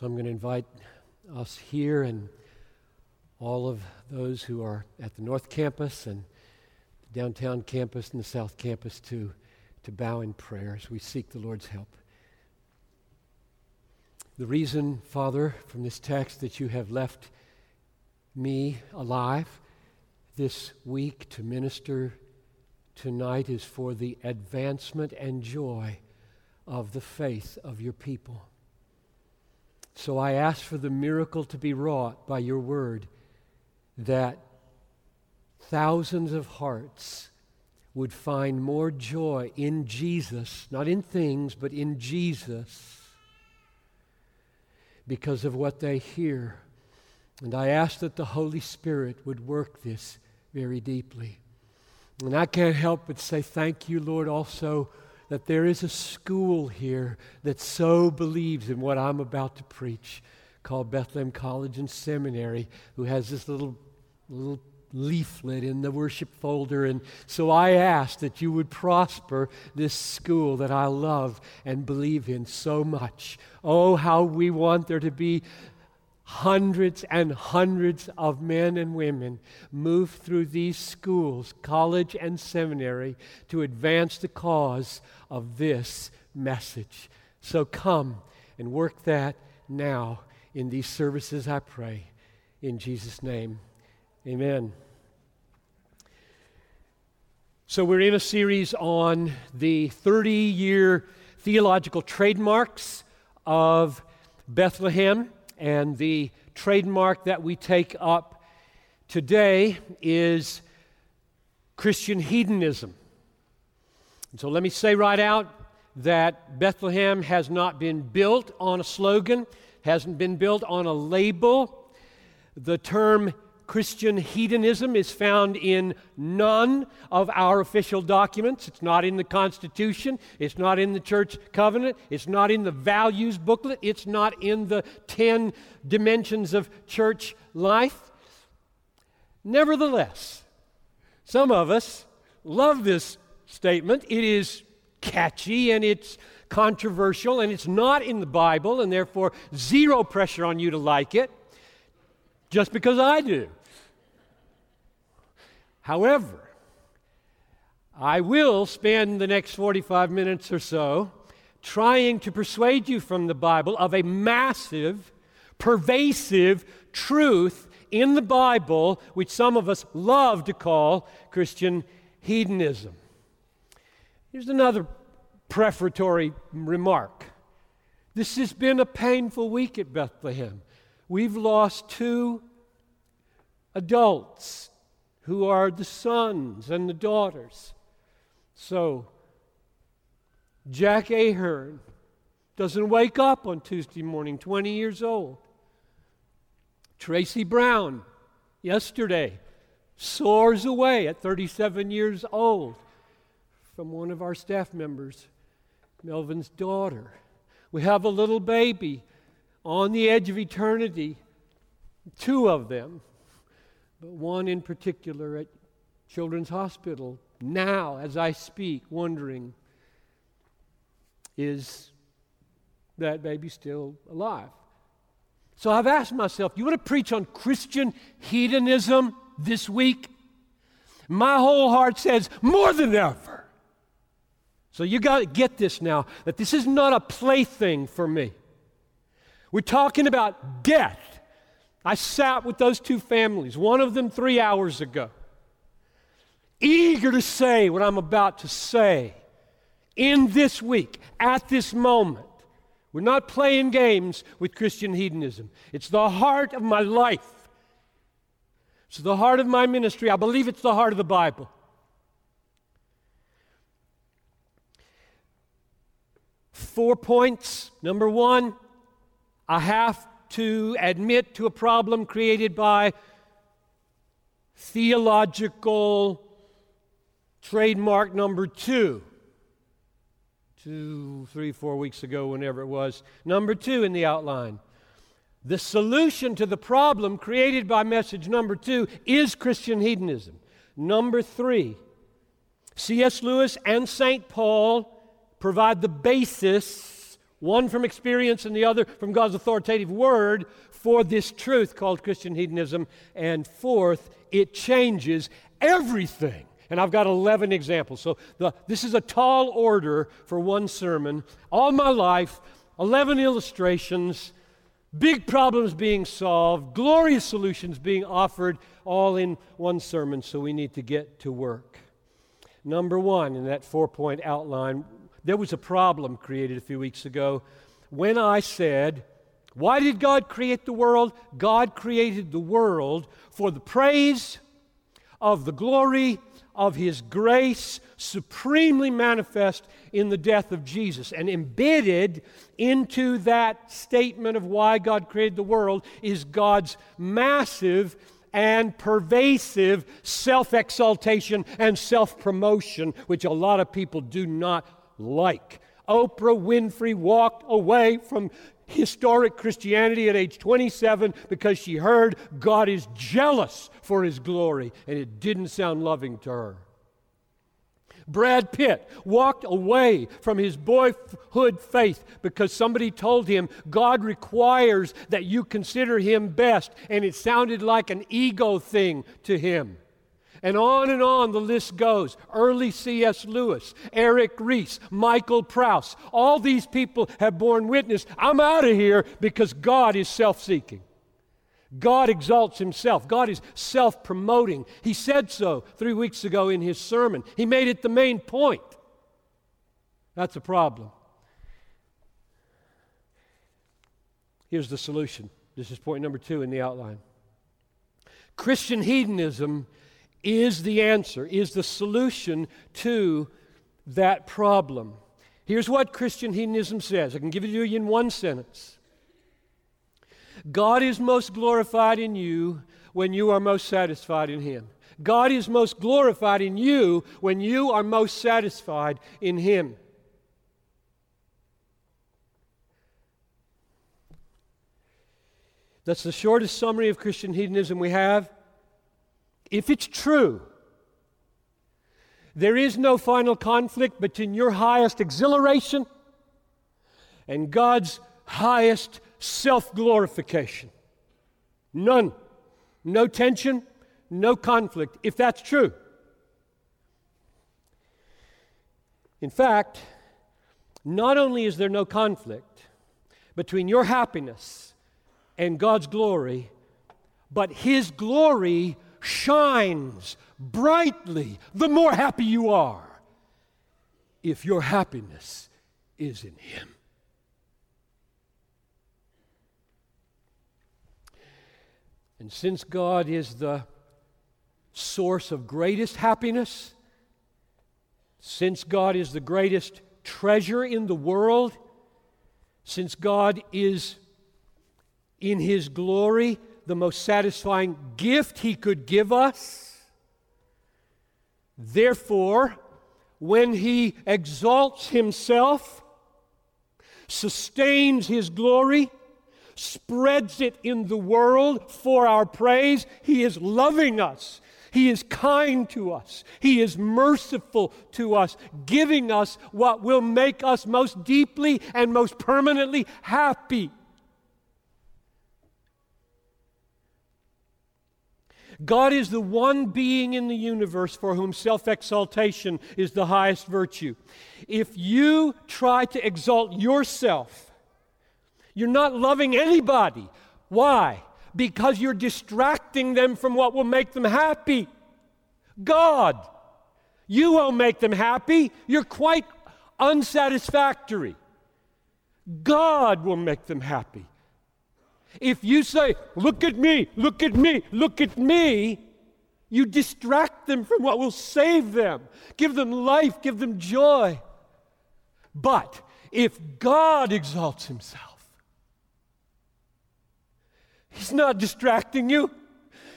So I'm going to invite us here and all of those who are at the North Campus and the Downtown Campus and the South Campus to bow in prayer as we seek the Lord's help. The reason, Father, from this text that you have left me alive this week to minister tonight is for the advancement and joy of the faith of your people. So I ask for the miracle to be wrought by your word, that thousands of hearts would find more joy in Jesus, not in things, but in Jesus, because of what they hear. And I ask that the Holy Spirit would work this very deeply. And I can't help but say thank you, Lord, also that there is a school here that so believes in what I'm about to preach, called Bethlehem College and Seminary, who has this little leaflet in the worship folder. And so I ask that you would prosper this school that I love and believe in so much. Oh, how we want there to be hundreds and hundreds of men and women move through these schools, college and seminary, to advance the cause of this message. So come and work that now in these services, I pray. In Jesus' name, amen. So we're in a series on the 30-year theological trademarks of Bethlehem. And the trademark that we take up today is Christian hedonism. And so let me say right out that Bethlehem has not been built on a slogan, hasn't been built on a label. The term Christian hedonism is found in none of our official documents. It's not in the Constitution. It's not in the church covenant. It's not in the values booklet. It's not in the 10 dimensions of church life. Nevertheless, some of us love this statement. It is catchy and it's controversial and it's not in the Bible, and therefore zero pressure on you to like it. Just because I do. However, I will spend the next 45 minutes or so trying to persuade you from the Bible of a massive, pervasive truth in the Bible, which some of us love to call Christian hedonism. Here's another prefatory remark. This has been a painful week at Bethlehem. We've lost two adults who are the sons and the daughters. So Jack Ahern doesn't wake up on Tuesday morning, 20 years old. Tracy Brown, yesterday, soars away at 37 years old from one of our staff members, Melvin's daughter. We have a little baby on the edge of eternity, two of them, but one in particular at Children's Hospital now as I speak, wondering, is that baby still alive? So I've asked myself, you want to preach on Christian hedonism this week? My whole heart says, more than ever. So you got to get this now, that this is not a plaything for me. We're talking about death. I sat with those two families, one of them 3 hours ago, eager to say what I'm about to say in this week, at this moment. We're not playing games with Christian hedonism. It's the heart of my life. It's the heart of my ministry. I believe it's the heart of the Bible. Four points. Number one, I have to admit to a problem created by theological trademark number 2, 4 weeks ago, whenever it was. Number 2 in the outline. The solution to the problem created by message number 2 is Christian hedonism. Number 3, C.S. Lewis and St. Paul provide the basis one from experience and the other from God's authoritative word, for this truth called Christian hedonism. And fourth, it changes everything. And I've got 11 examples. So this is a tall order for one sermon. All my life, 11 illustrations, big problems being solved, glorious solutions being offered, all in one sermon. So we need to get to work. Number one, in that 4-point outline, there was a problem created a few weeks ago when I said, why did God create the world? God created the world for the praise of the glory of His grace supremely manifest in the death of Jesus. And embedded into that statement of why God created the world is God's massive and pervasive self-exaltation and self-promotion, which a lot of people do not like. Oprah Winfrey walked away from historic Christianity at age 27 because she heard God is jealous for His glory, and it didn't sound loving to her. Brad Pitt walked away from his boyhood faith because somebody told him God requires that you consider Him best, and it sounded like an ego thing to him. And on the list goes. Early C.S. Lewis, Eric Reese, Michael Prowse. All these people have borne witness, I'm out of here, because God is self-seeking. God exalts Himself. God is self-promoting. He said so 3 weeks ago in his sermon. He made it the main point. That's a problem. Here's the solution. This is point number 2 in the outline. Christian hedonism is the answer, is the solution to that problem. Here's what Christian hedonism says. I can give it to you in one sentence. God is most glorified in you when you are most satisfied in Him. God is most glorified in you when you are most satisfied in Him. That's the shortest summary of Christian hedonism we have. If it's true, there is no final conflict between your highest exhilaration and God's highest self-glorification. None. No tension, no conflict, if that's true. In fact, not only is there no conflict between your happiness and God's glory, but His glory shines brightly the more happy you are if your happiness is in Him. And since God is the source of greatest happiness, since God is the greatest treasure in the world, since God is in His glory the most satisfying gift He could give us, therefore, when He exalts Himself, sustains His glory, spreads it in the world for our praise, He is loving us. He is kind to us. He is merciful to us, giving us what will make us most deeply and most permanently happy. God is the one being in the universe for whom self-exaltation is the highest virtue. If you try to exalt yourself, you're not loving anybody. Why? Because you're distracting them from what will make them happy. God. You won't make them happy. You're quite unsatisfactory. God will make them happy. If you say, look at me, look at me, look at me, you distract them from what will save them, give them life, give them joy. But if God exalts Himself, He's not distracting you.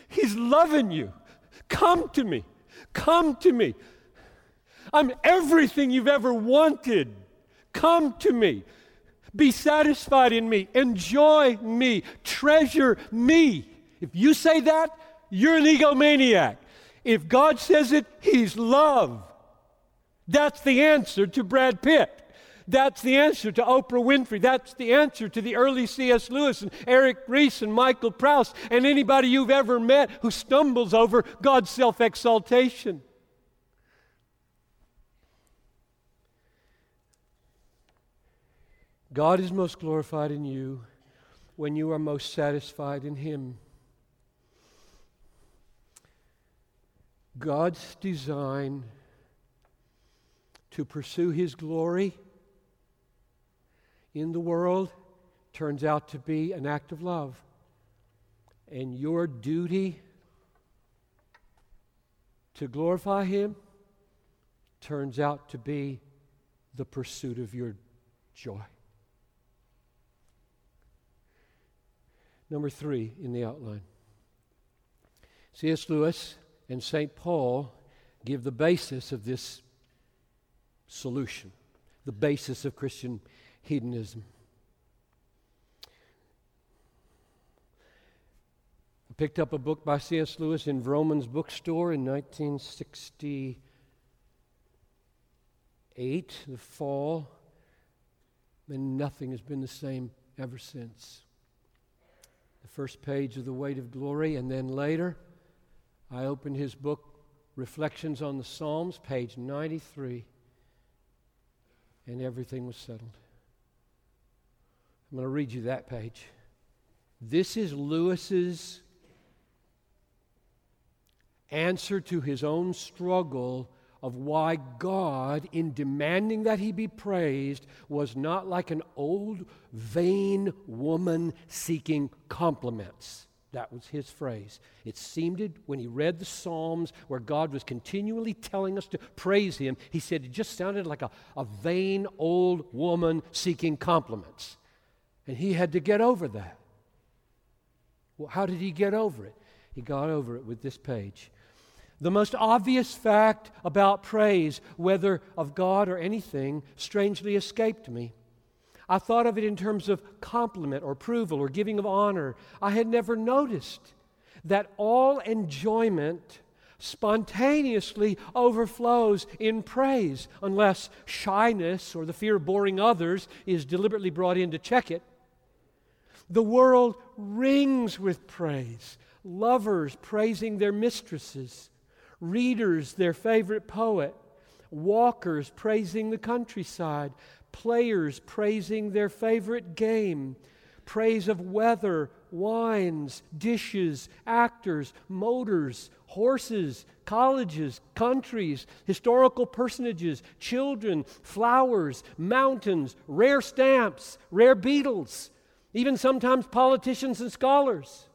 He's loving you. Come to me. Come to me. I'm everything you've ever wanted. Come to me. Be satisfied in me. Enjoy me. Treasure me. If you say that, you're an egomaniac. If God says it, He's love. That's the answer to Brad Pitt. That's the answer to Oprah Winfrey. That's the answer to the early C.S. Lewis and Eric Reese and Michael Prowse and anybody you've ever met who stumbles over God's self-exaltation. God is most glorified in you when you are most satisfied in Him. God's design to pursue His glory in the world turns out to be an act of love. And your duty to glorify Him turns out to be the pursuit of your joy. Number 3 in the outline. C.S. Lewis and St. Paul give the basis of this solution, the basis of Christian hedonism. I picked up a book by C.S. Lewis in Vroman's bookstore in 1968, the fall, and nothing has been the same ever since. The first page of The Weight of Glory, and then later I opened his book, Reflections on the Psalms, page 93, and everything was settled. I'm going to read you that page. This is Lewis's answer to his own struggle of why God, in demanding that he be praised, was not like an old, vain woman seeking compliments. That was his phrase. It seemed when he read the Psalms, where God was continually telling us to praise Him, he said it just sounded like a vain old woman seeking compliments. And he had to get over that. Well, how did he get over it? He got over it with this page. The most obvious fact about praise, whether of God or anything, strangely escaped me. I thought of it in terms of compliment or approval or giving of honor. I had never noticed that all enjoyment spontaneously overflows in praise, unless shyness or the fear of boring others is deliberately brought in to check it. The world rings with praise. Lovers praising their mistresses. Readers their favorite poet. Walkers praising the countryside. Players praising their favorite game, praise of weather, wines, dishes, actors, motors, horses, colleges, countries, historical personages, children, flowers, mountains, rare stamps, rare beetles, even sometimes politicians and scholars.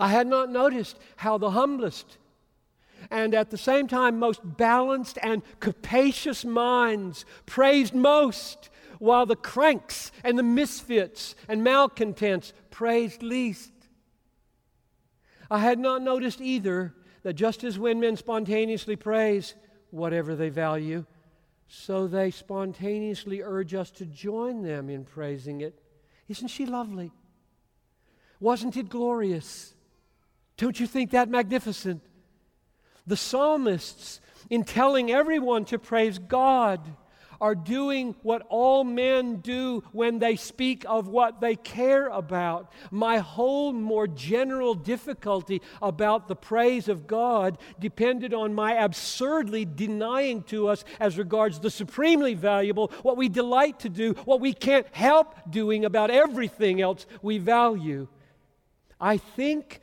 I had not noticed how the humblest and at the same time most balanced and capacious minds praised most, while the cranks and the misfits and malcontents praised least. I had not noticed either that just as when men spontaneously praise whatever they value, so they spontaneously urge us to join them in praising it. Isn't she lovely? Wasn't it glorious? Don't you think that magnificent? The psalmists, in telling everyone to praise God, are doing what all men do when they speak of what they care about. My whole more general difficulty about the praise of God depended on my absurdly denying to us, as regards the supremely valuable, what we delight to do, what we can't help doing about everything else we value. I think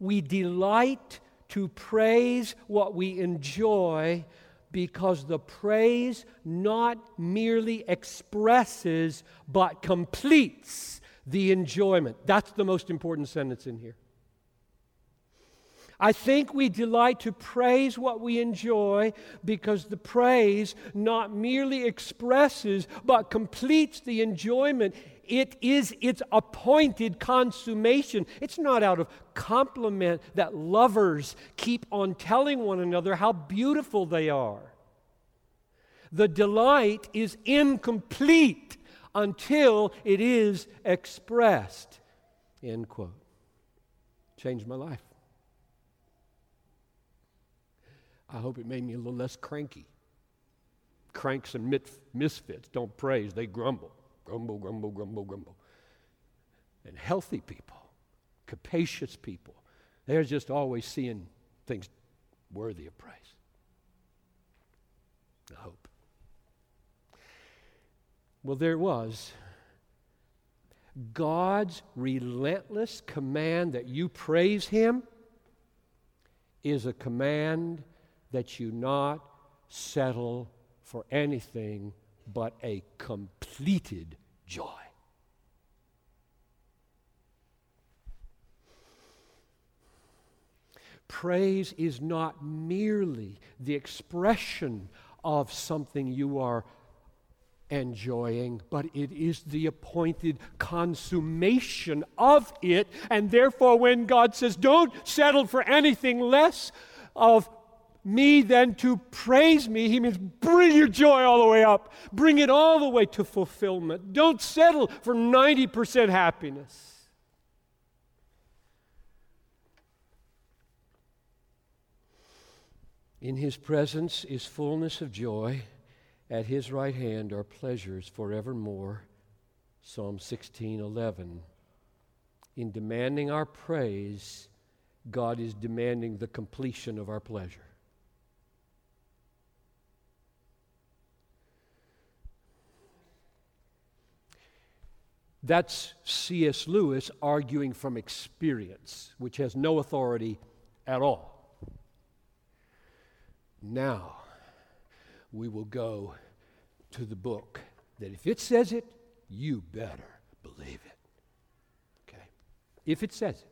we delight to praise what we enjoy because the praise not merely expresses but completes the enjoyment. That's the most important sentence in here. I think we delight to praise what we enjoy because the praise not merely expresses but completes the enjoyment. It is its appointed consummation. It's not out of compliment that lovers keep on telling one another how beautiful they are. The delight is incomplete until it is expressed. End quote. Changed my life. I hope it made me a little less cranky. Cranks and misfits don't praise, they grumble. Grumble, grumble, grumble, grumble. And healthy people, capacious people, they're just always seeing things worthy of praise. I hope. Well, there was God's relentless command that you praise Him is a command that you not settle for anything but a completed joy. Praise is not merely the expression of something you are enjoying, but it is the appointed consummation of it. And therefore, when God says, don't settle for anything less of me than to praise me, He means bring your joy all the way up. Bring it all the way to fulfillment. Don't settle for 90% happiness. In His presence is fullness of joy. At His right hand are pleasures forevermore. Psalm 16:11. In demanding our praise, God is demanding the completion of our pleasure. That's C.S. Lewis arguing from experience, which has no authority at all. Now, we will go to the book that if it says it, you better believe it. Okay? If it says it.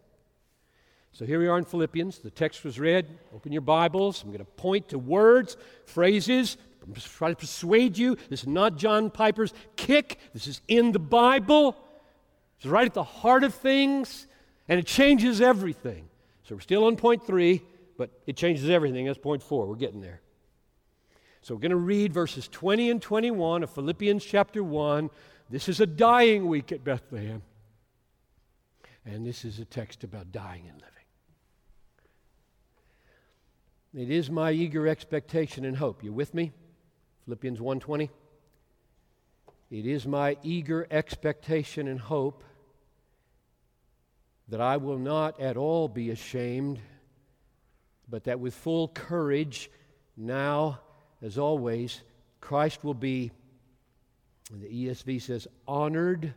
So here we are in Philippians. The text was read. Open your Bibles. I'm going to point to words, phrases. I'm just trying to persuade you. This is not John Piper's kick. This is in the Bible. It's right at the heart of things, and it changes everything. So we're still on point 3. But it changes everything. That's point 4. We're getting there. So we're going to read verses 20 and 21 of Philippians chapter 1. This is a dying week at Bethlehem. And this is a text about dying and living. It is my eager expectation and hope. You with me? Philippians 1:20. It is my eager expectation and hope that I will not at all be ashamed, but that with full courage, now, as always, Christ will be, and the ESV says, honored.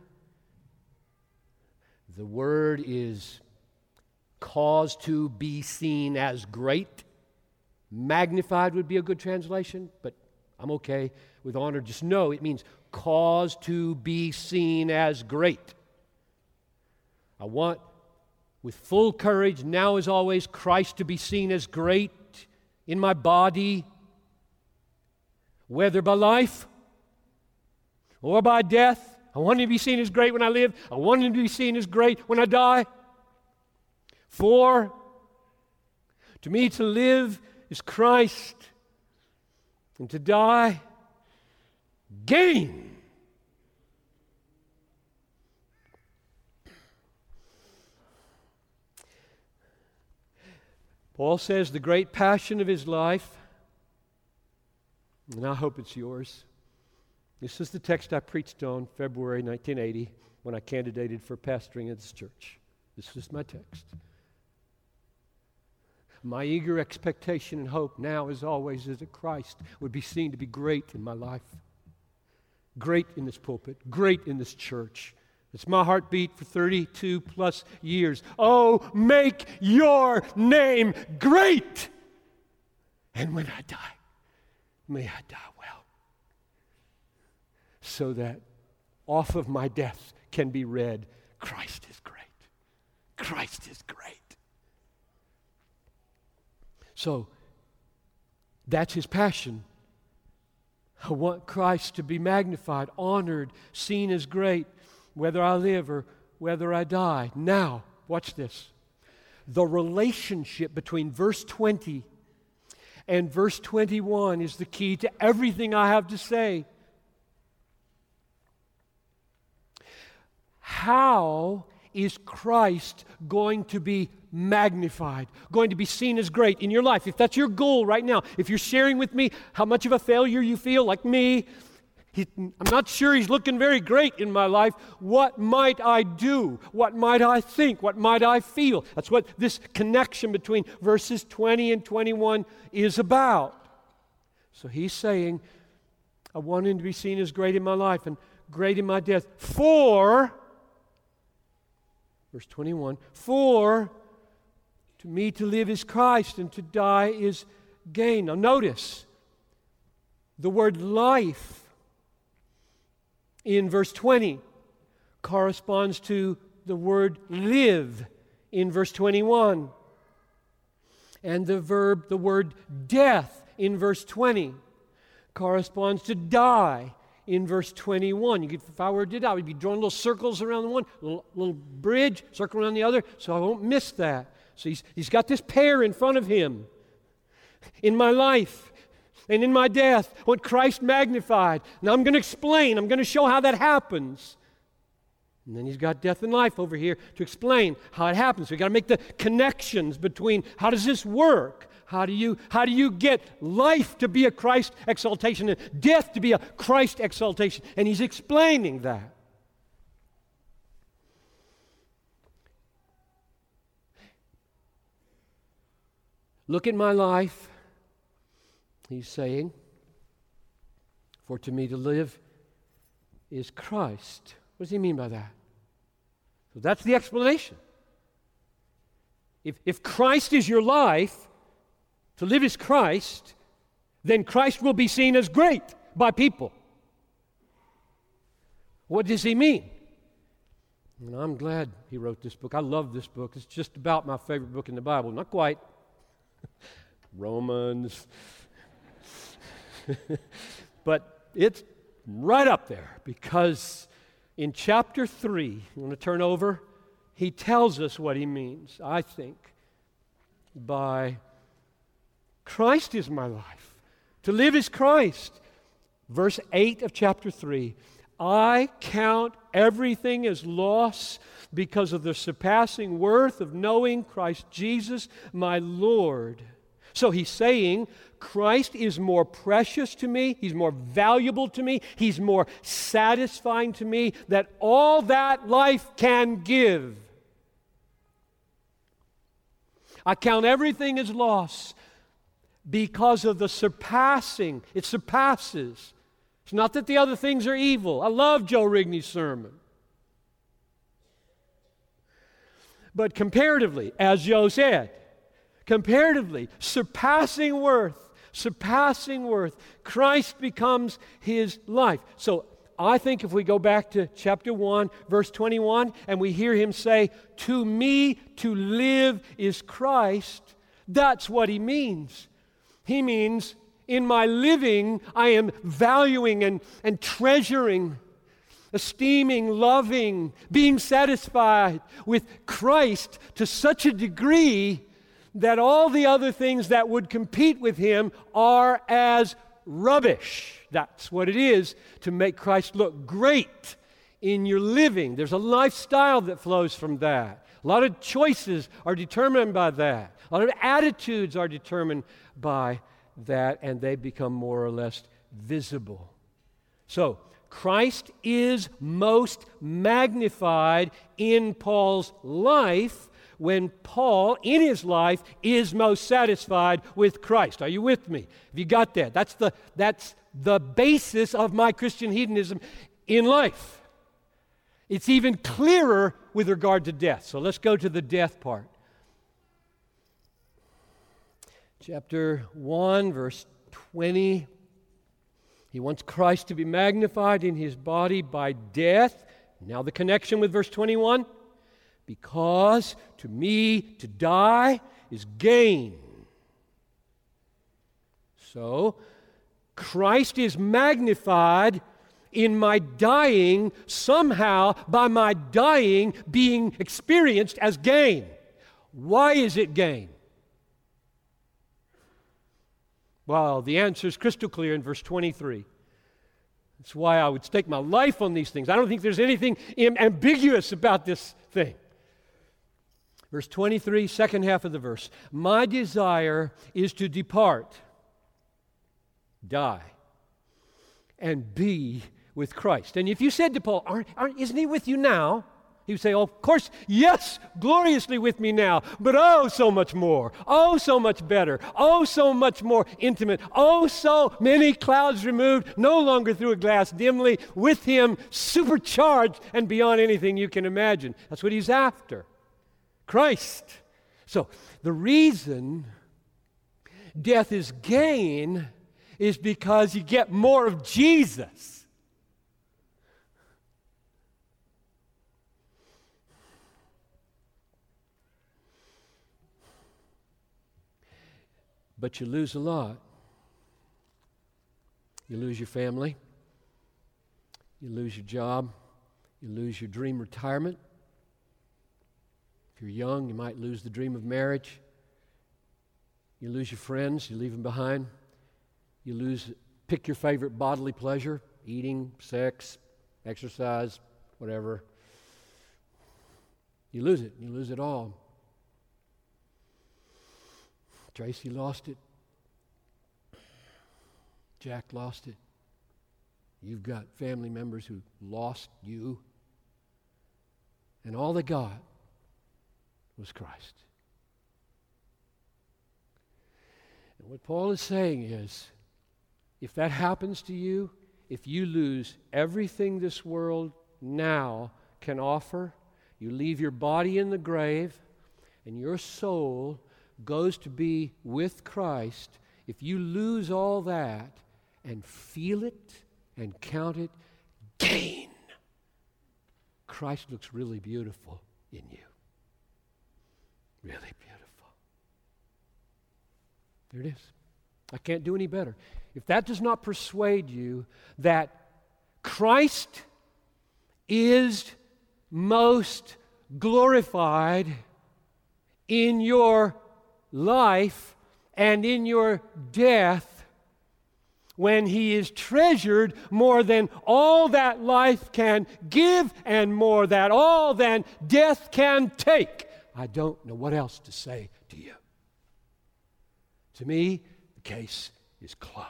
The word is caused to be seen as great. Magnified would be a good translation, but I'm okay with honored. Just know it means caused to be seen as great. I want, with full courage, now as always, Christ to be seen as great in my body, whether by life or by death. I want Him to be seen as great when I live. I want Him to be seen as great when I die. For to me to live is Christ, and to die, gain. Paul says the great passion of his life, and I hope it's yours. This is the text I preached on February 1980 when I candidated for pastoring at this church. This is my text. My eager expectation and hope now, as always, is that Christ would be seen to be great in my life, great in this pulpit, great in this church. It's my heartbeat for 32 plus years. Oh, make your name great. And when I die, may I die well, so that off of my death can be read, Christ is great. Christ is great. So that's his passion. I want Christ to be magnified, honored, seen as great, whether I live or whether I die. Now, watch this. The relationship between verse 20 and verse 21 is the key to everything I have to say. How is Christ going to be magnified, going to be seen as great in your life? If that's your goal right now, if you're sharing with me how much of a failure you feel like me, I'm not sure he's looking very great in my life. What might I do? What might I think? What might I feel? That's what this connection between verses 20 and 21 is about. So he's saying, I want him to be seen as great in my life and great in my death. For, verse 21, for to me to live is Christ and to die is gain. Now notice the word life in verse 20 corresponds to the word live in verse 21. And the word death in verse 20 corresponds to die in verse 21. You could, if I were to die, I would be drawing little circles around the one, little bridge, circle around the other, so I won't miss that. So he's got this pair in front of him. In my life, and in my death, what Christ magnified. Now I'm going to explain. I'm going to show how that happens. And then he's got death and life over here to explain how it happens. We've got to make the connections between how does this work? How do you get life to be a Christ exaltation and death to be a Christ exaltation? And he's explaining that. Look at my life. He's saying, for to me to live is Christ. What does he mean by that? So that's the explanation. If Christ is your life, to live is Christ, then Christ will be seen as great by people. What does he mean? And I'm glad he wrote this book. I love this book. It's just about my favorite book in the Bible. Not quite. Romans. But it's right up there, because in chapter 3, I'm going to turn over, he tells us what he means, I think, by Christ is my life. To live is Christ. Verse 8 of chapter 3, I count everything as loss because of the surpassing worth of knowing Christ Jesus, my Lord. So he's saying Christ is more precious to me, he's more valuable to me, he's more satisfying to me than all that life can give. I count everything as loss because of the surpassing, it surpasses. It's not that the other things are evil. I love Joe Rigney's sermon. But comparatively, as Joe said, comparatively, surpassing worth, Christ becomes his life. So I think if we go back to chapter 1, verse 21, and we hear him say, to me to live is Christ, that's what he means. He means, in my living, I am valuing and treasuring, esteeming, loving, being satisfied with Christ to such a degree that all the other things that would compete with him are as rubbish. That's what it is to make Christ look great in your living. There's a lifestyle that flows from that. A lot of choices are determined by that. A lot of attitudes are determined by that, and they become more or less visible. So, Christ is most magnified in Paul's life when Paul, in his life, is most satisfied with Christ. Are you with me? Have you got that? That's the basis of my Christian hedonism in life. It's even clearer with regard to death. So let's go to the death part. Chapter 1, verse 20. He wants Christ to be magnified in his body by death. Now the connection with verse 21. Because to me to die is gain. So, Christ is magnified in my dying, somehow by my dying being experienced as gain. Why is it gain? Well, the answer is crystal clear in verse 23. That's why I would stake my life on these things. I don't think there's anything ambiguous about this thing. Verse 23, second half of the verse. My desire is to depart, die, and be with Christ. And if you said to Paul, isn't he with you now? He would say, oh, of course, yes, gloriously with me now, but oh, so much more, oh, so much better, oh, so much more intimate, oh, so many clouds removed, no longer through a glass dimly, with him supercharged and beyond anything you can imagine. That's what he's after, Christ. So the reason death is gain is because you get more of Jesus. But you lose a lot. You lose your family. You lose your job. You lose your dream retirement. If you're young, you might lose the dream of marriage. You lose your friends. You leave them behind. You lose, pick your favorite bodily pleasure, eating, sex, exercise, whatever. You lose it. You lose it all. Tracy lost it. Jack lost it. You've got family members who lost you. And all they got was Christ. And what Paul is saying is, if that happens to you, if you lose everything this world now can offer, you leave your body in the grave, and your soul goes to be with Christ, if you lose all that and feel it and count it gain, Christ looks really beautiful in you. Really beautiful. There it is. I can't do any better. If that does not persuade you that Christ is most glorified in your life and in your death, when he is treasured more than all that life can give and more than all that death can take, I don't know what else to say to you. To me, the case is closed.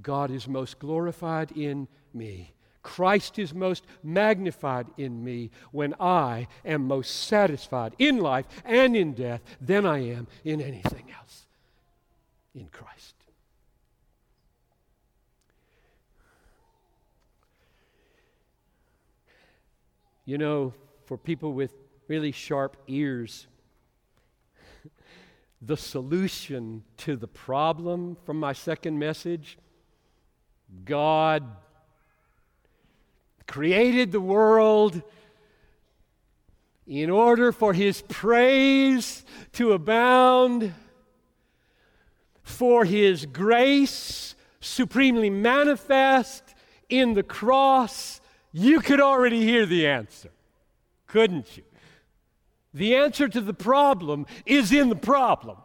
God is most glorified in me. Christ is most magnified in me. When I am most satisfied in life and in death than I am in anything else, in Christ. You know, for people with really sharp ears, the solution to the problem from my second message, God created the world in order for his praise to abound, for his grace supremely manifest in the cross. You could already hear the answer, couldn't you? The answer to the problem is in the problem,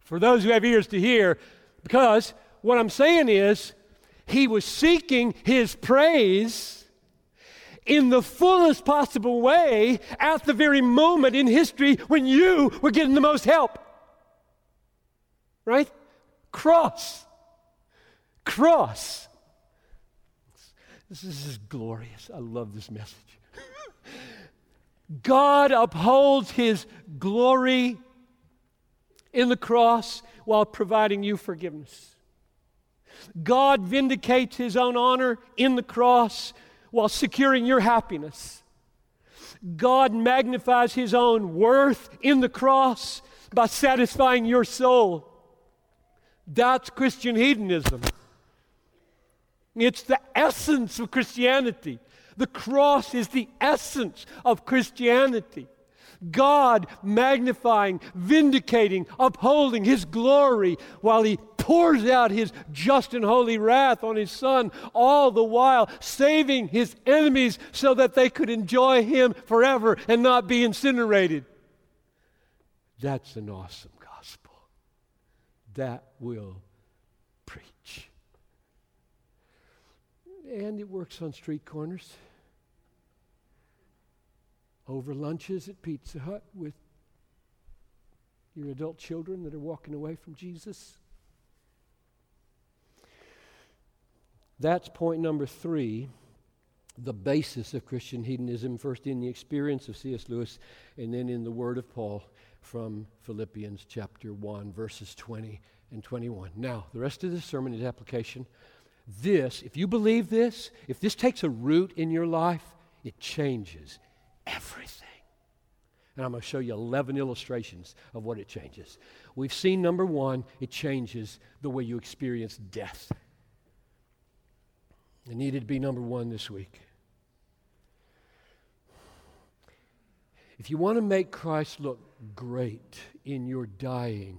for those who have ears to hear, because what I'm saying is he was seeking his praise in the fullest possible way at the very moment in history when you were getting the most help. Right? Cross. Cross. This is glorious. I love this message. God upholds his glory in the cross while providing you forgiveness. God vindicates his own honor in the cross while securing your happiness. God magnifies his own worth in the cross by satisfying your soul. That's Christian hedonism. It's the essence of Christianity. The cross is the essence of Christianity. God magnifying, vindicating, upholding his glory while he pours out his just and holy wrath on his Son, all the while saving his enemies so that they could enjoy him forever and not be incinerated. That's an awesome gospel. That will preach. And it works on street corners, over lunches at Pizza Hut with your adult children that are walking away from Jesus. That's point number 3, the basis of Christian hedonism, first in the experience of C.S. Lewis and then in the word of Paul from Philippians chapter 1, verses 20 and 21. Now, the rest of this sermon is application. This, if you believe this, if this takes a root in your life, it changes everything. And I'm going to show you 11 illustrations of what it changes. We've seen number 1, it changes the way you experience death. It needed to be number 1 this week. If you want to make Christ look great in your dying,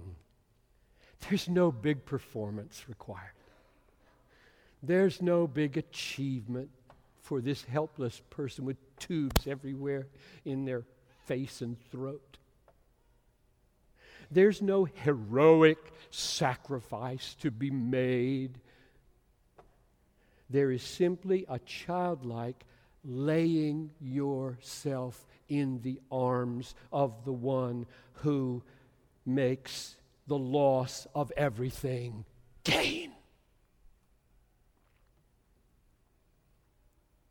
there's no big performance required. There's no big achievement for this helpless person with tubes everywhere in their face and throat. There's no heroic sacrifice to be made. There is simply a childlike laying yourself in the arms of the one who makes the loss of everything gain.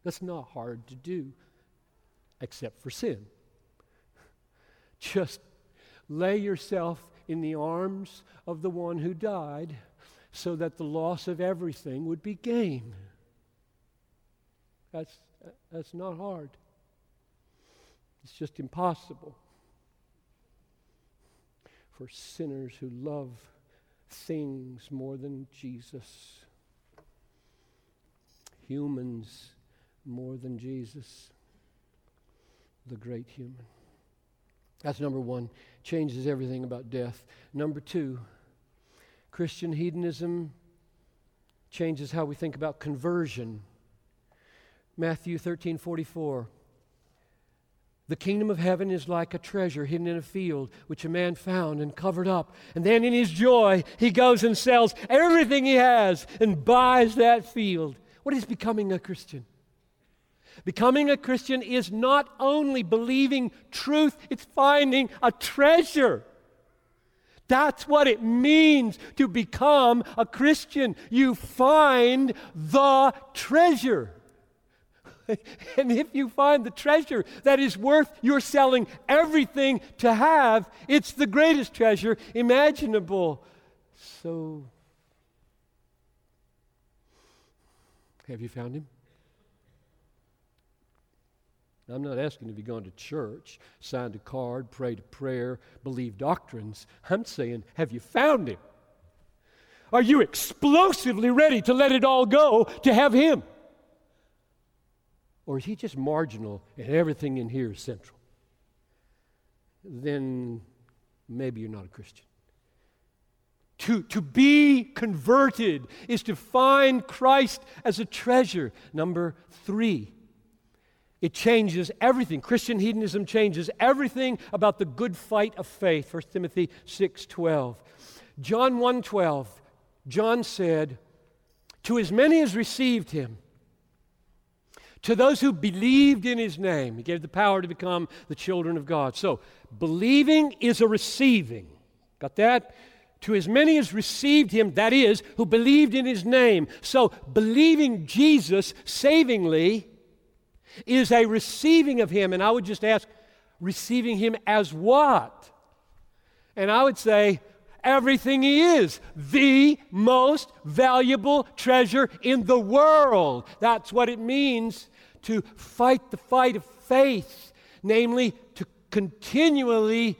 That's not hard to do, except for sin. Just lay yourself in the arms of the one who died so that the loss of everything would be gain. That's not hard. It's just impossible for sinners who love things more than Jesus, humans more than Jesus, the great human. That's number 1, changes everything about death. Number 2, Christian hedonism changes how we think about conversion. Matthew 13:44. The kingdom of heaven is like a treasure hidden in a field, which a man found and covered up. And then in his joy, he goes and sells everything he has and buys that field. What is becoming a Christian? Becoming a Christian is not only believing truth, it's finding a treasure. That's what it means to become a Christian. You find the treasure. And if you find the treasure that is worth your selling everything to have, it's the greatest treasure imaginable. So, have you found him? I'm not asking if you've gone to church, signed a card, prayed a prayer, believed doctrines. I'm saying, have you found him? Are you explosively ready to let it all go to have him? Or is he just marginal and everything in here is central? Then maybe you're not a Christian. To be converted is to find Christ as a treasure. Number 3. It changes everything. Christian hedonism changes everything about the good fight of faith. 1 Timothy 6:12. John 1:12. John said, "To as many as received him, to those who believed in his name, he gave the power to become the children of God." So, believing is a receiving. Got that? To as many as received him, that is, who believed in his name. So, believing Jesus savingly is a receiving of him. And I would just ask, receiving him as what? And I would say, everything he is, the most valuable treasure in the world. That's what it means to fight the fight of faith, namely to continually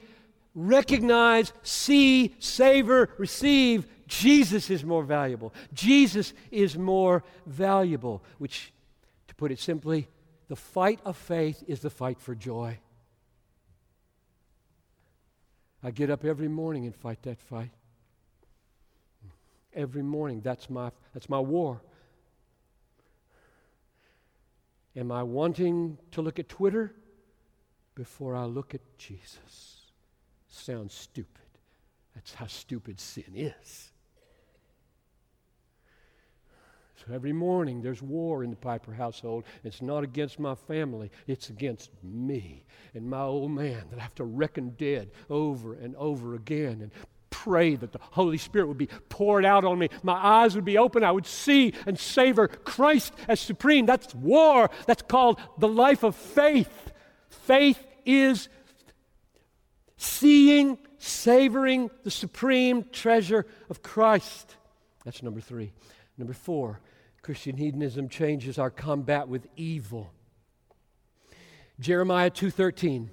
recognize, see, savor, receive. Jesus is more valuable. Jesus is more valuable, which, to put it simply, the fight of faith is the fight for joy. I get up every morning and fight that fight. Every morning, that's my war. Am I wanting to look at Twitter before I look at Jesus? Sounds stupid. That's how stupid sin is. So every morning there's war in the Piper household. It's not against my family. It's against me and my old man that I have to reckon dead over and over again and pray that the Holy Spirit would be poured out on me. My eyes would be open. I would see and savor Christ as supreme. That's war. That's called the life of faith. Faith is seeing, savoring the supreme treasure of Christ. That's number three. Number four, Christian hedonism changes our combat with evil. Jeremiah 2:13.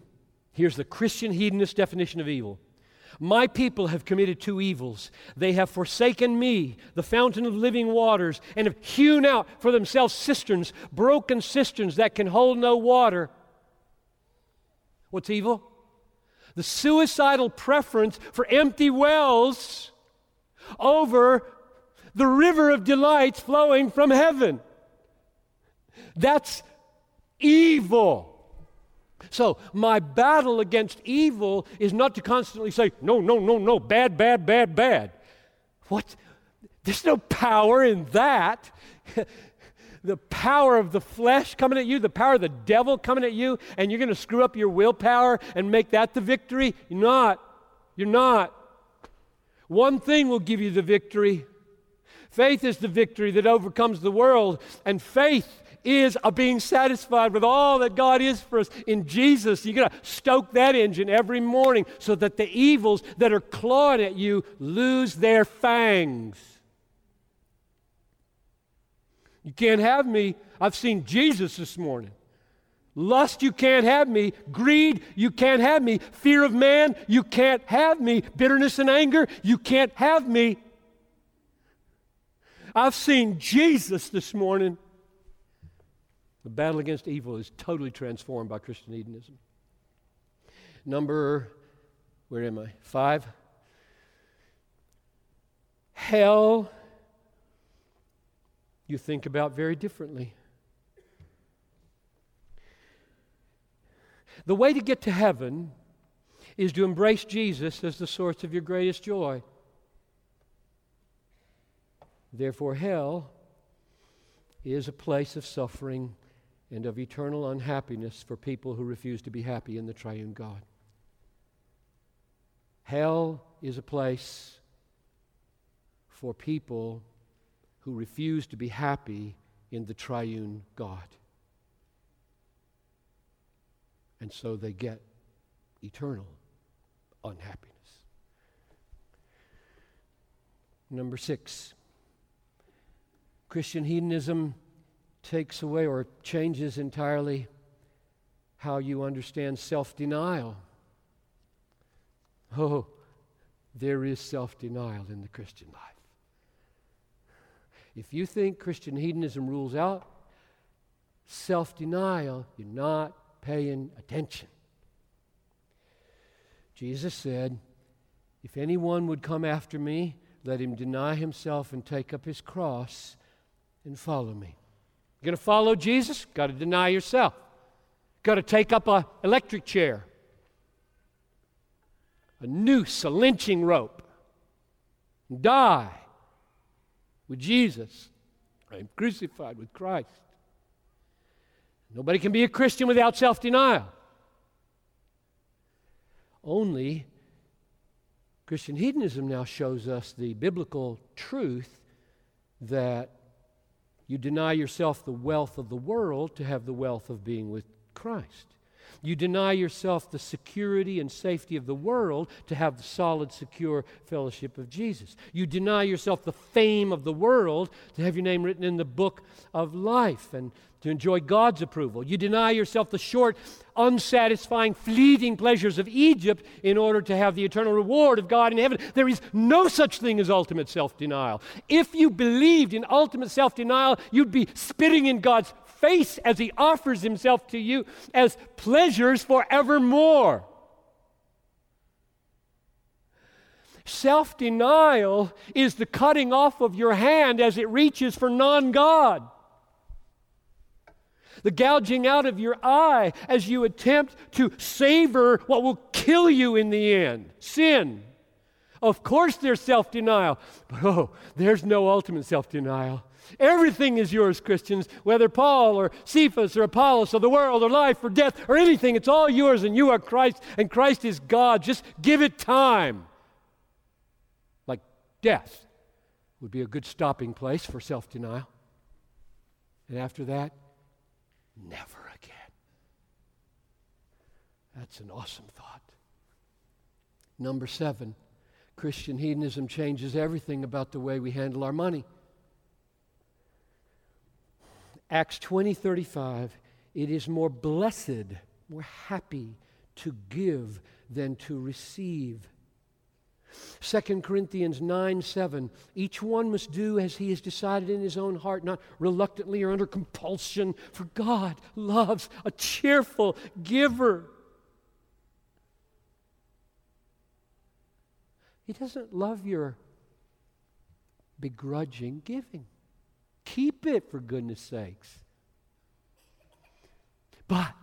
Here's the Christian hedonist definition of evil. My people have committed two evils. They have forsaken me, the fountain of living waters, and have hewn out for themselves cisterns, broken cisterns that can hold no water. What's evil? The suicidal preference for empty wells over the river of delights flowing from heaven. That's evil. So my battle against evil is not to constantly say, no, no, no, no, bad, bad, bad, bad. What? There's no power in that. The power of the flesh coming at you, the power of the devil coming at you, and you're going to screw up your willpower and make that the victory? You're not. You're not. One thing will give you the victory. Faith is the victory that overcomes the world, and faith is a being satisfied with all that God is for us in Jesus. You've got to stoke that engine every morning so that the evils that are clawing at you lose their fangs. You can't have me. I've seen Jesus this morning. Lust, you can't have me. Greed, you can't have me. Fear of man, you can't have me. Bitterness and anger, you can't have me. I've seen Jesus this morning. The battle against evil is totally transformed by Christian hedonism. Five. Hell, you think about very differently. The way to get to heaven is to embrace Jesus as the source of your greatest joy. Therefore, hell is a place of suffering and of eternal unhappiness for people who refuse to be happy in the triune God. Hell is a place for people who refuse to be happy in the triune God. And so they get eternal unhappiness. Number six, Christian hedonism takes away or changes entirely how you understand self-denial. Oh, there is self-denial in the Christian life. If you think Christian hedonism rules out self-denial, you're not paying attention. Jesus said, if anyone would come after me, let him deny himself and take up his cross and follow me. You're going to follow Jesus? Got to deny yourself. Got to take up an electric chair, a noose, a lynching rope, and die with Jesus. I am crucified with Christ. Nobody can be a Christian without self-denial. Only Christian hedonism now shows us the biblical truth that you deny yourself the wealth of the world to have the wealth of being with Christ. You deny yourself the security and safety of the world to have the solid, secure fellowship of Jesus. You deny yourself the fame of the world to have your name written in the book of life and to enjoy God's approval. You deny yourself the short, unsatisfying, fleeting pleasures of Egypt in order to have the eternal reward of God in heaven. There is no such thing as ultimate self-denial. If you believed in ultimate self-denial, you'd be spitting in God's face as He offers Himself to you as pleasures forevermore. Self-denial is the cutting off of your hand as it reaches for non-God. The gouging out of your eye as you attempt to savor what will kill you in the end, sin. Of course there's self-denial, but oh, there's no ultimate self-denial. Everything is yours, Christians, whether Paul or Cephas or Apollos or the world or life or death or anything. It's all yours, and you are Christ, and Christ is God. Just give it time. Like death would be a good stopping place for self-denial. And after that, never again. That's an awesome thought. Number 7, Christian hedonism changes everything about the way we handle our money. Acts 20:35, it is more blessed, more happy to give than to receive. 2 Corinthians 9:7, each one must do as he has decided in his own heart, not reluctantly or under compulsion, for God loves a cheerful giver. He doesn't love your begrudging giving. Keep it, for goodness sakes. But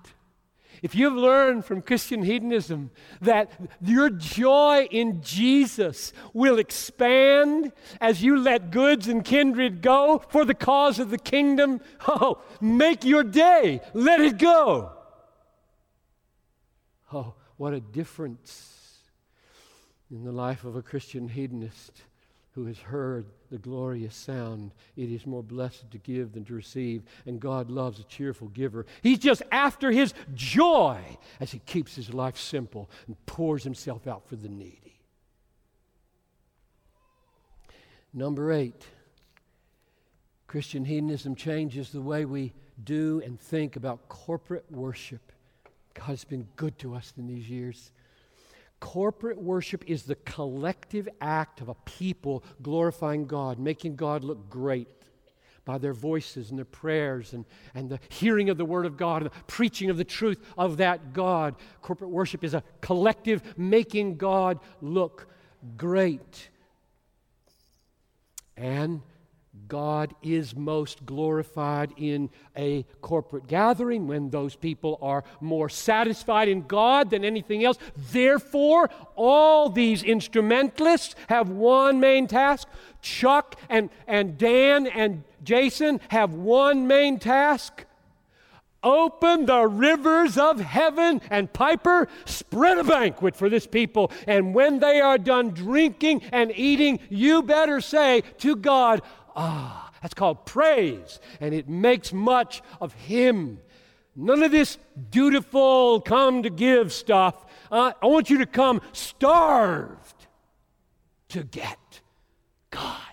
if you've learned from Christian hedonism that your joy in Jesus will expand as you let goods and kindred go for the cause of the kingdom, oh, make your day. Let it go. Oh, what a difference in the life of a Christian hedonist who has heard the glorious sound, it is more blessed to give than to receive, and God loves a cheerful giver. He's just after his joy as he keeps his life simple and pours himself out for the needy. Number 8, Christian hedonism changes the way we do and think about corporate worship. God has been good to us in these years. Corporate worship is the collective act of a people glorifying God, making God look great by their voices and their prayers and the hearing of the Word of God and the preaching of the truth of that God. Corporate worship is a collective making God look great. And God is most glorified in a corporate gathering when those people are more satisfied in God than anything else. Therefore, all these instrumentalists have one main task. Chuck and Dan and Jason have one main task. Open the rivers of heaven, and Piper, spread a banquet for this people. And when they are done drinking and eating, you better say to God, ah, that's called praise, and it makes much of Him. None of this dutiful, come to give stuff. I want you to come starved to get God.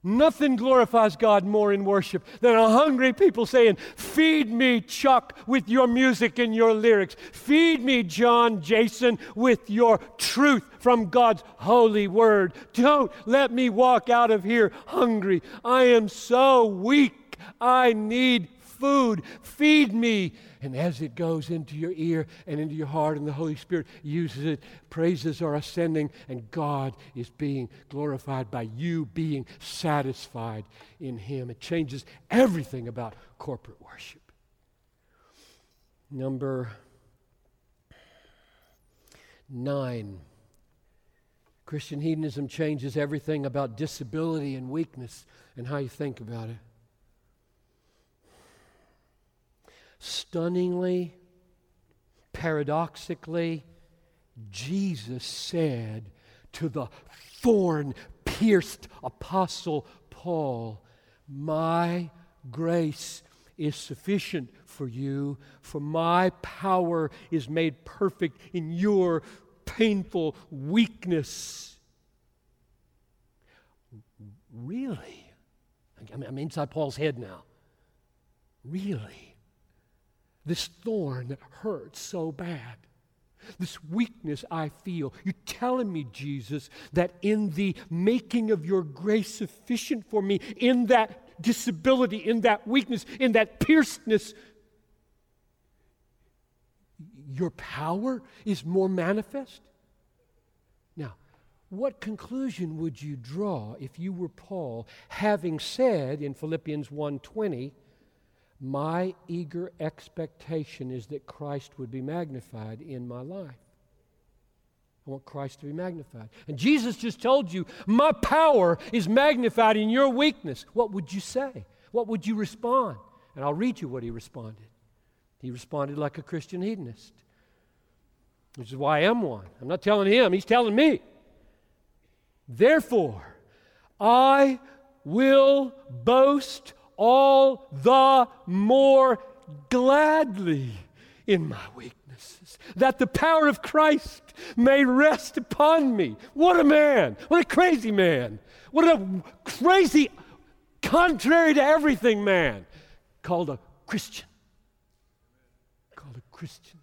Nothing glorifies God more in worship than a hungry people saying, feed me, Chuck, with your music and your lyrics. Feed me, John, Jason, with your truth from God's holy word. Don't let me walk out of here hungry. I am so weak. I need food. Feed me. And as it goes into your ear and into your heart, and the Holy Spirit uses it, praises are ascending, and God is being glorified by you being satisfied in Him. It changes everything about corporate worship. Number 9, Christian hedonism changes everything about disability and weakness and how you think about it. Stunningly, paradoxically, Jesus said to the thorn-pierced apostle Paul, my grace is sufficient for you, for my power is made perfect in your painful weakness. Really? I'm inside Paul's head now. Really? This thorn that hurts so bad, this weakness I feel. You're telling me, Jesus, that in the making of your grace sufficient for me, in that disability, in that weakness, in that piercedness, your power is more manifest? Now, what conclusion would you draw if you were Paul, having said in Philippians 1:20, my eager expectation is that Christ would be magnified in my life. I want Christ to be magnified. And Jesus just told you, my power is magnified in your weakness. What would you say? What would you respond? And I'll read you what he responded. He responded like a Christian hedonist, which is why I am one. I'm not telling him. He's telling me. Therefore, I will boast all the more gladly in my weaknesses, that the power of Christ may rest upon me. What a man. What a crazy man. What a crazy, contrary to everything man called a Christian. Called a Christian.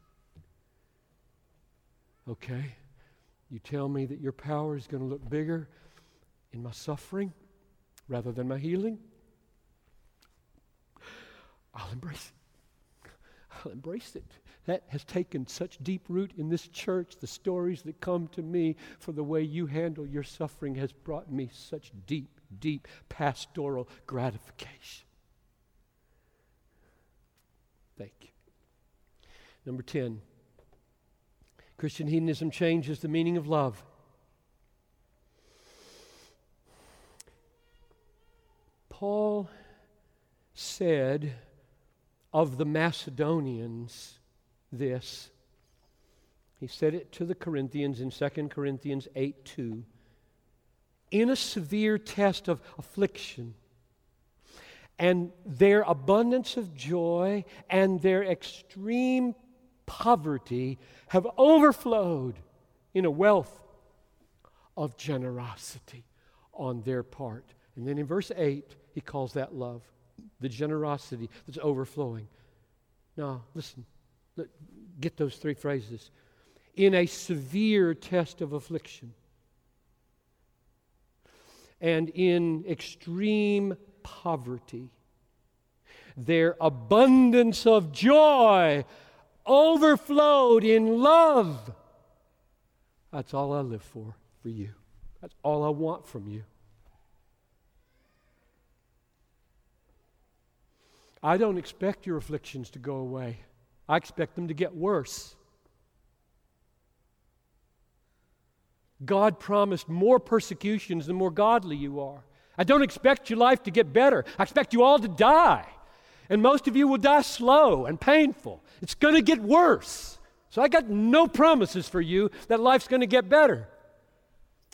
Okay, you tell me that your power is going to look bigger in my suffering rather than my healing? I'll embrace it. I'll embrace it. That has taken such deep root in this church. The stories that come to me for the way you handle your suffering has brought me such deep, deep pastoral gratification. Thank you. Number 10, Christian hedonism changes the meaning of love. Paul said of the Macedonians this. He said it to the Corinthians in 2 Corinthians 8:2. In a severe test of affliction, and their abundance of joy and their extreme poverty have overflowed in a wealth of generosity on their part. And then in verse 8, he calls that love, the generosity that's overflowing. Now, listen, get those three phrases. In a severe test of affliction, and in extreme poverty, their abundance of joy overflowed in love. That's all I live for you. That's all I want from you. I don't expect your afflictions to go away. I expect them to get worse. God promised more persecutions the more godly you are. I don't expect your life to get better. I expect you all to die. And most of you will die slow and painful. It's going to get worse. So I got no promises for you that life's going to get better.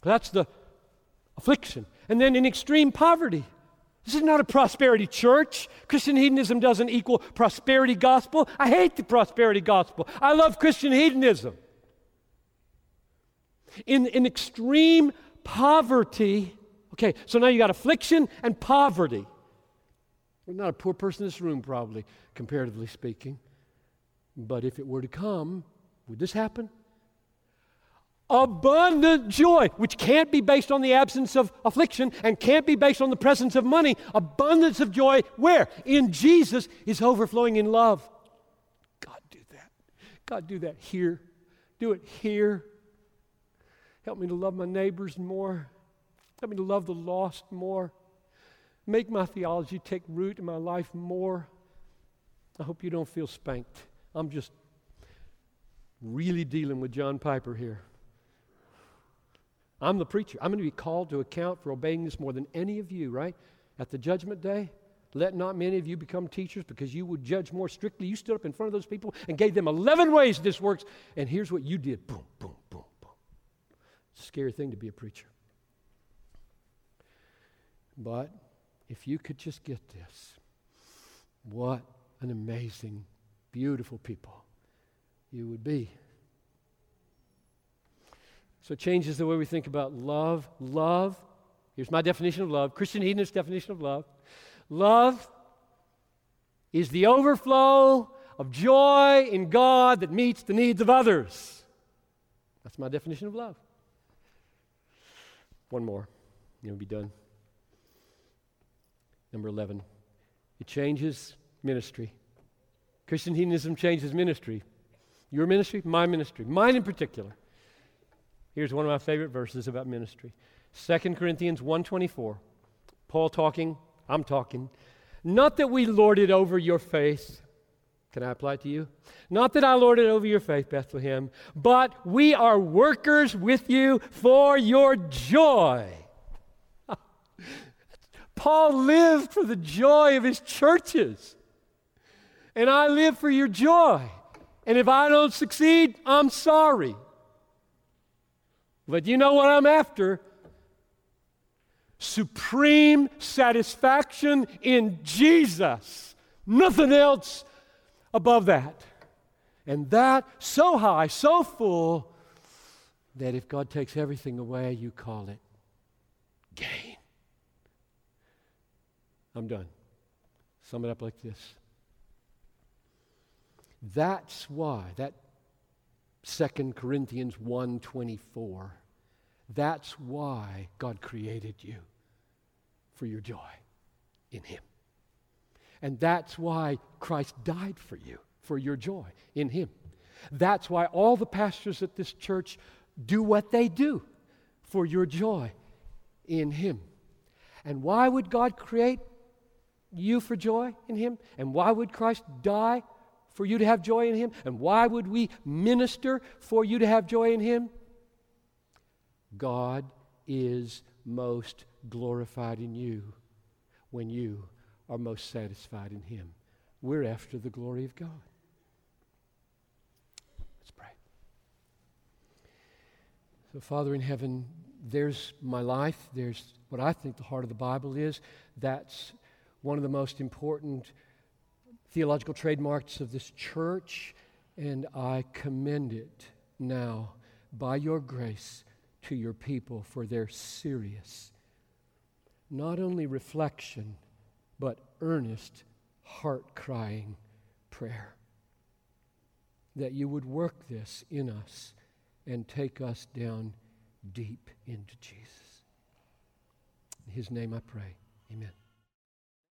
That's the affliction. And then in extreme poverty. This is not a prosperity church. Christian hedonism doesn't equal prosperity gospel. I hate the prosperity gospel. I love Christian hedonism. In extreme poverty. Okay, so now you got affliction and poverty. We're not a poor person in this room, probably, comparatively speaking. But if it were to come, would this happen? Abundant joy, which can't be based on the absence of affliction and can't be based on the presence of money. Abundance of joy, where? In Jesus, is overflowing in love. God, do that. God, do that here. Do it here. Help me to love my neighbors more. Help me to love the lost more. Make my theology take root in my life more. I hope you don't feel spanked. I'm just really dealing with John Piper here. I'm the preacher. I'm going to be called to account for obeying this more than any of you, right? At the judgment day, let not many of you become teachers because you would judge more strictly. You stood up in front of those people and gave them 11 ways this works, and here's what you did. Boom, boom, boom, boom. It's a scary thing to be a preacher. But if you could just get this, what an amazing, beautiful people you would be. So it changes the way we think about love. Love, here's my definition of love, Christian hedonist definition of love. Love is the overflow of joy in God that meets the needs of others. That's my definition of love. One more, and we'll be done. Number 11, it changes ministry. Christian hedonism changes ministry. Your ministry. Mine in particular. Here's one of my favorite verses about ministry. 2 Corinthians 1:24. Paul talking, I'm talking. Not that we lord it over your faith, Can I apply it to you? Not that I lord it over your faith, Bethlehem, but we are workers with you for your joy. Paul lived for the joy of his churches. And I live for your joy. And if I don't succeed, I'm sorry. But you know what I'm after? Supreme satisfaction in Jesus. Nothing else above that. And that so high, so full, that if God takes everything away, you call it gain. I'm done. Sum it up like this. That's why, that 2 Corinthians 1:24, that's why God created you, for your joy in Him. And that's why Christ died for you, for your joy in Him. That's why all the pastors at this church do what they do, for your joy in Him. And why would God create you for joy in Him? And why would Christ die for you to have joy in Him? And why would we minister for you to have joy in Him? God is most glorified in you when you are most satisfied in Him. We're after the glory of God. Let's pray. So, Father in heaven, there's my life. There's what I think the heart of the Bible is. That's one of the most important theological trademarks of this church, and I commend it now by your grace to your people for their serious, not only reflection, but earnest, heart-crying prayer, that you would work this in us and take us down deep into Jesus. In His name I pray, amen.